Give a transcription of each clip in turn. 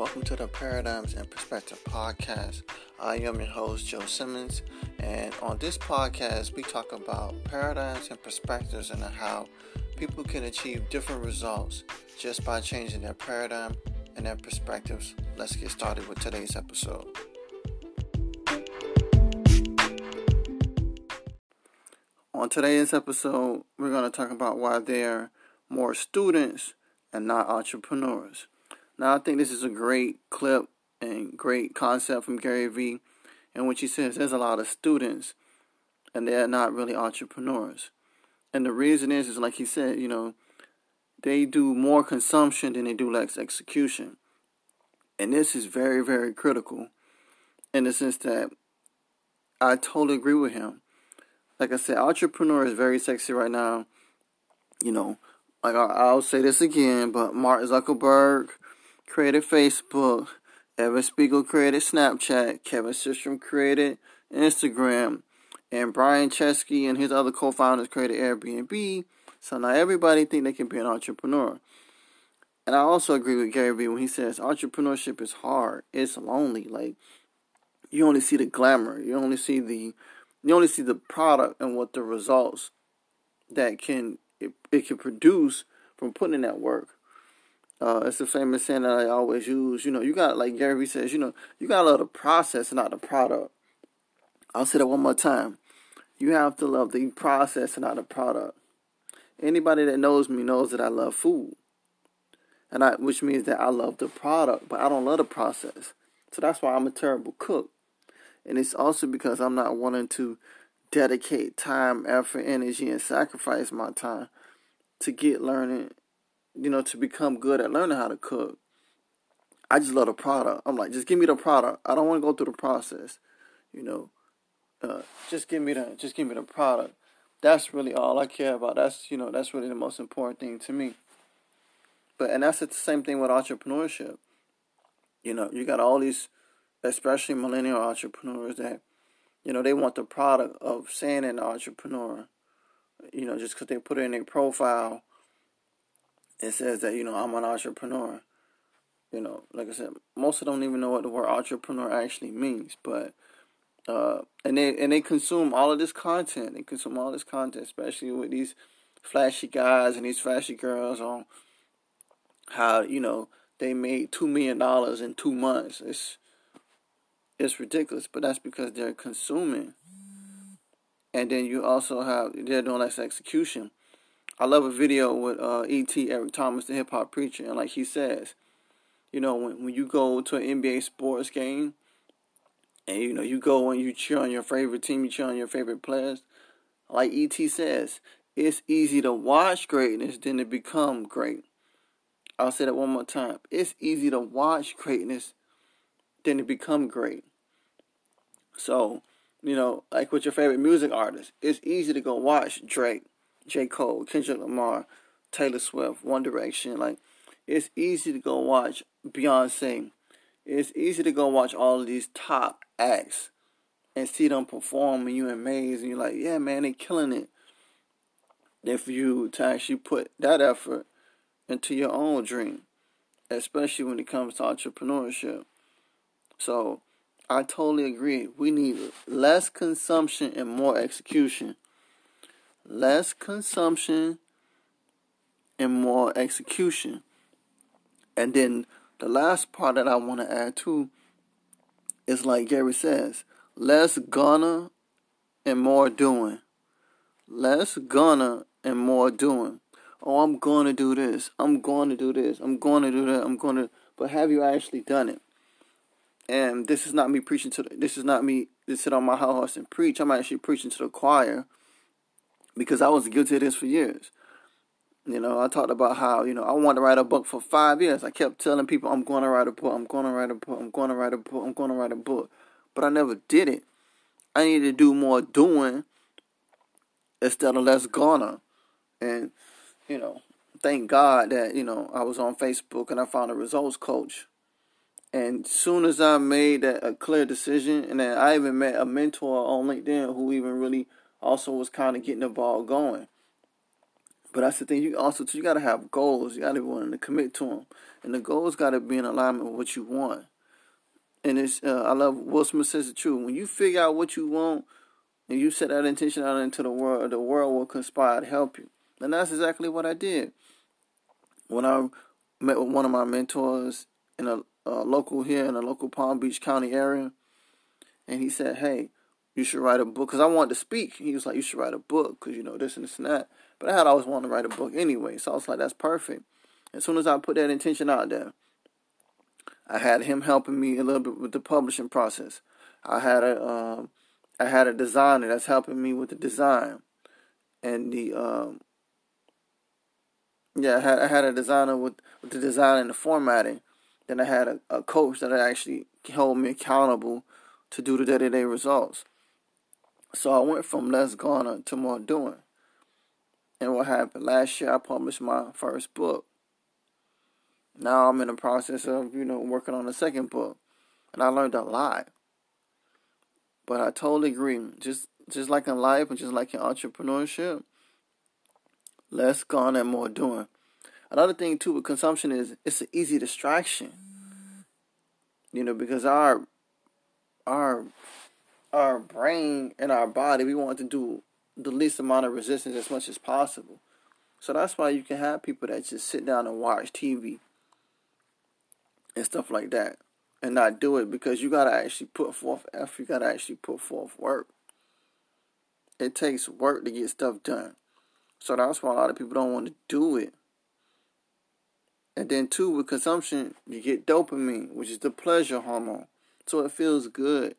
Welcome to the Paradigms and Perspectives Podcast. I am your host, Joe Simmons, and on this podcast, we talk about paradigms and perspectives and how people can achieve different results just by changing their paradigm and their perspectives. Let's get started with today's episode. On today's episode, we're going to talk about why there are more students and not entrepreneurs. Now, I think this is a great clip and great concept from Gary Vee, in which he says there's a lot of students and they're not really entrepreneurs. And the reason is like he said, they do more consumption than they do less execution. And this is very, very critical in the sense that I totally agree with him. Like I said, entrepreneur is very sexy right now. Like I'll say this again, but Mark Zuckerberg created Facebook, Evan Spiegel created Snapchat, Kevin Systrom created Instagram, and Brian Chesky and his other co-founders created Airbnb. So now everybody think they can be an entrepreneur. And I also agree with Gary Vee when he says entrepreneurship is hard. It's lonely. Like you only see the glamour. You only see the product and what the results that it can produce from putting in that work. It's a famous saying that I always use. You got, like Gary Vee says, you got to love the process and not the product. I'll say that one more time. You have to love the process and not the product. Anybody that knows me knows that I love food, and which means that I love the product, but I don't love the process. So that's why I'm a terrible cook, and it's also because I'm not wanting to dedicate time, effort, energy, and sacrifice my time to get learning. To become good at learning how to cook. I just love the product. I'm like, just give me the product. I don't want to go through the process. Just give me the product. That's really all I care about. That's really the most important thing to me. And that's the same thing with entrepreneurship. You got all these, especially millennial entrepreneurs that, they want the product of saying an entrepreneur, just because they put it in their profile. It says that, I'm an entrepreneur. Like I said, most of them don't even know what the word entrepreneur actually means. But, and they consume all of this content. They consume all this content, especially with these flashy guys and these flashy girls on how, they made $2 million in 2 months. It's ridiculous, but that's because they're consuming. And then you also have, they're doing less execution. I love a video with E.T., Eric Thomas, the hip-hop preacher. And like he says, when you go to an NBA sports game and, you go and you cheer on your favorite team, you cheer on your favorite players, like E.T. says, it's easy to watch greatness than to become great. I'll say that one more time. It's easy to watch greatness than to become great. So, like with your favorite music artist, it's easy to go watch Drake, J. Cole, Kendrick Lamar, Taylor Swift, One Direction. Like, it's easy to go watch Beyonce. It's easy to go watch all of these top acts and see them perform, and you're amazed, and you're like, yeah, man, they're killing it. If you to actually put that effort into your own dream, especially when it comes to entrepreneurship. So, I totally agree. We need less consumption and more execution. Less consumption and more execution. And then the last part that I want to add too is like Gary says, less gonna and more doing. Less gonna and more doing. Oh, I'm going to do this. I'm going to do this. I'm going to do that. I'm going to. But have you actually done it? And this is not me preaching to. This is not me to sit on my high horse and preach. I'm actually preaching to the choir. Because I was guilty of this for years. I talked about how, I wanted to write a book for 5 years. I kept telling people, I'm going to write a book, I'm going to write a book, I'm going to write a book, I'm going to write a book. But I never did it. I needed to do more doing instead of less gonna. And, thank God that, I was on Facebook and I found a results coach. And as soon as I made a clear decision, and then I even met a mentor on LinkedIn who even really also was kind of getting the ball going. But that's the thing. You also, too, you got to have goals. You got to be willing to commit to them. And the goals got to be in alignment with what you want. And it's, I love Will Smith says it true. When you figure out what you want and you set that intention out into the world will conspire to help you. And that's exactly what I did. When I met with one of my mentors in a local here in a local Palm Beach County area, and he said, "Hey, you should write a book." Because I wanted to speak. He was like, "You should write a book because, you know, this and this and that." But I had always wanted to write a book anyway. So I was like, that's perfect. As soon as I put that intention out there, I had him helping me a little bit with the publishing process. I had a designer that's helping me with the design. And the, I had a designer with the design and the formatting. Then I had a coach that actually held me accountable to do the day-to-day results. So I went from less going to more doing. And what happened? Last year, I published my first book. Now I'm in the process of, you know, working on the second book. And I learned a lot. But I totally agree. Just like in life and just like in entrepreneurship, less gone and more doing. Another thing, too, with consumption is it's an easy distraction. You know, because our brain and our body, we want to do the least amount of resistance as much as possible. So that's why you can have people that just sit down and watch TV and stuff like that and not do it, because you got to actually put forth effort. You got to actually put forth work. It takes work to get stuff done. So that's why a lot of people don't want to do it. And then too, with consumption, you get dopamine, which is the pleasure hormone. So it feels good.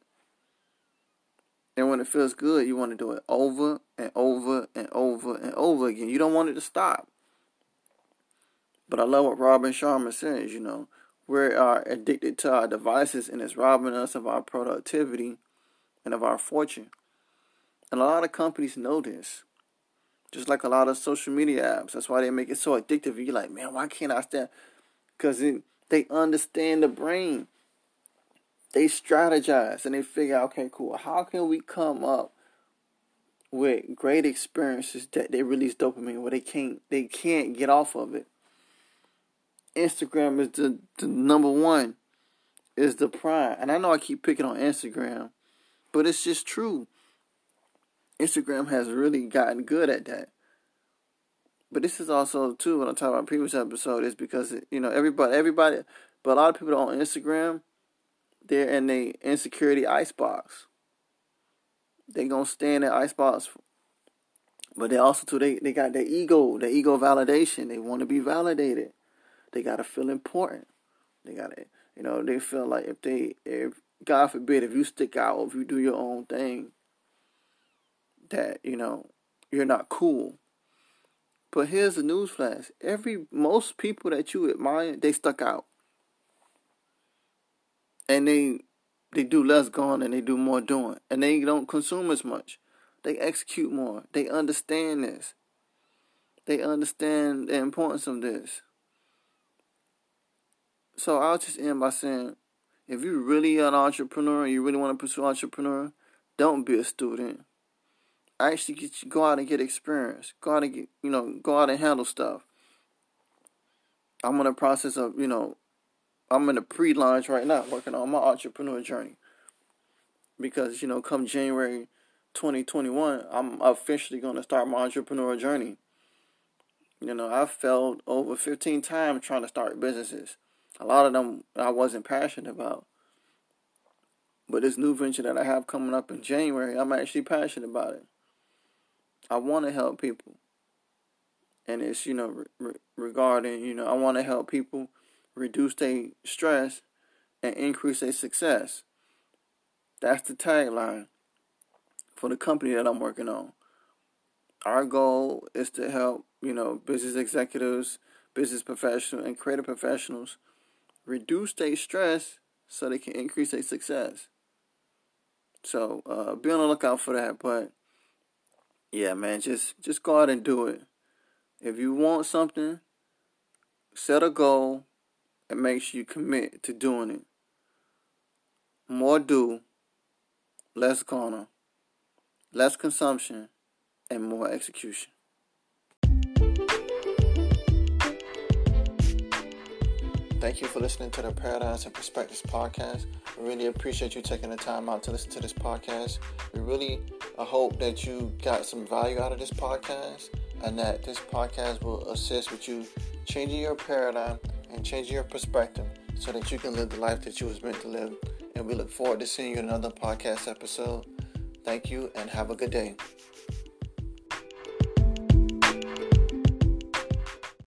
And when it feels good, you want to do it over and over and over and over again. You don't want it to stop. But I love what Robin Sharma says, you know. We are addicted to our devices, and it's robbing us of our productivity and of our fortune. And a lot of companies know this. Just like a lot of social media apps. That's why they make it so addictive. You're like, man, why can't I stand? Because they understand the brain. They strategize and they figure out, okay, cool, how can we come up with great experiences that they release dopamine where they can't get off of it? Instagram is the number one, is the prime. And I know I keep picking on Instagram, but it's just true. Instagram has really gotten good at that. But this is also, too, what I talked about in the previous episode, is because, you know, everybody, but a lot of people on Instagram, they're in the insecurity icebox. They gonna stay in the icebox. But they also too, they got their ego validation. They want to be validated. They gotta feel important. They gotta, you know, they feel like if God forbid, if you stick out, if you do your own thing, that, you know, you're not cool. But here's the newsflash: most people that you admire, they stuck out. And they do less going and they do more doing. And they don't consume as much. They execute more. They understand this. They understand the importance of this. So I'll just end by saying, if you're really an entrepreneur and you really want to pursue entrepreneur, don't be a student. Actually go out and get experience. Go out and get, you know, go out and handle stuff. I'm in the process of, you know, I'm in a pre-launch right now, working on my entrepreneur journey. Because, you know, come January 2021, I'm officially going to start my entrepreneur journey. You know, I failed over 15 times trying to start businesses. A lot of them I wasn't passionate about. But this new venture that I have coming up in January, I'm actually passionate about it. I want to help people. And it's, you know, regarding, you know, I want to help people reduce their stress, and increase their success. That's the tagline for the company that I'm working on. Our goal is to help, you know, business executives, business professionals, and creative professionals reduce their stress so they can increase their success. So be on the lookout for that. But yeah, man, just go out and do it. If you want something, set a goal. And make sure you commit to doing it. More do, less gonna, less consumption, and more execution. Thank you for listening to the Paradigms and Perspectives Podcast. We really appreciate you taking the time out to listen to this podcast. We really hope that you got some value out of this podcast and that this podcast will assist with you changing your paradigm and changing your perspective so that you can live the life that you was meant to live. And we look forward to seeing you in another podcast episode. Thank you and have a good day.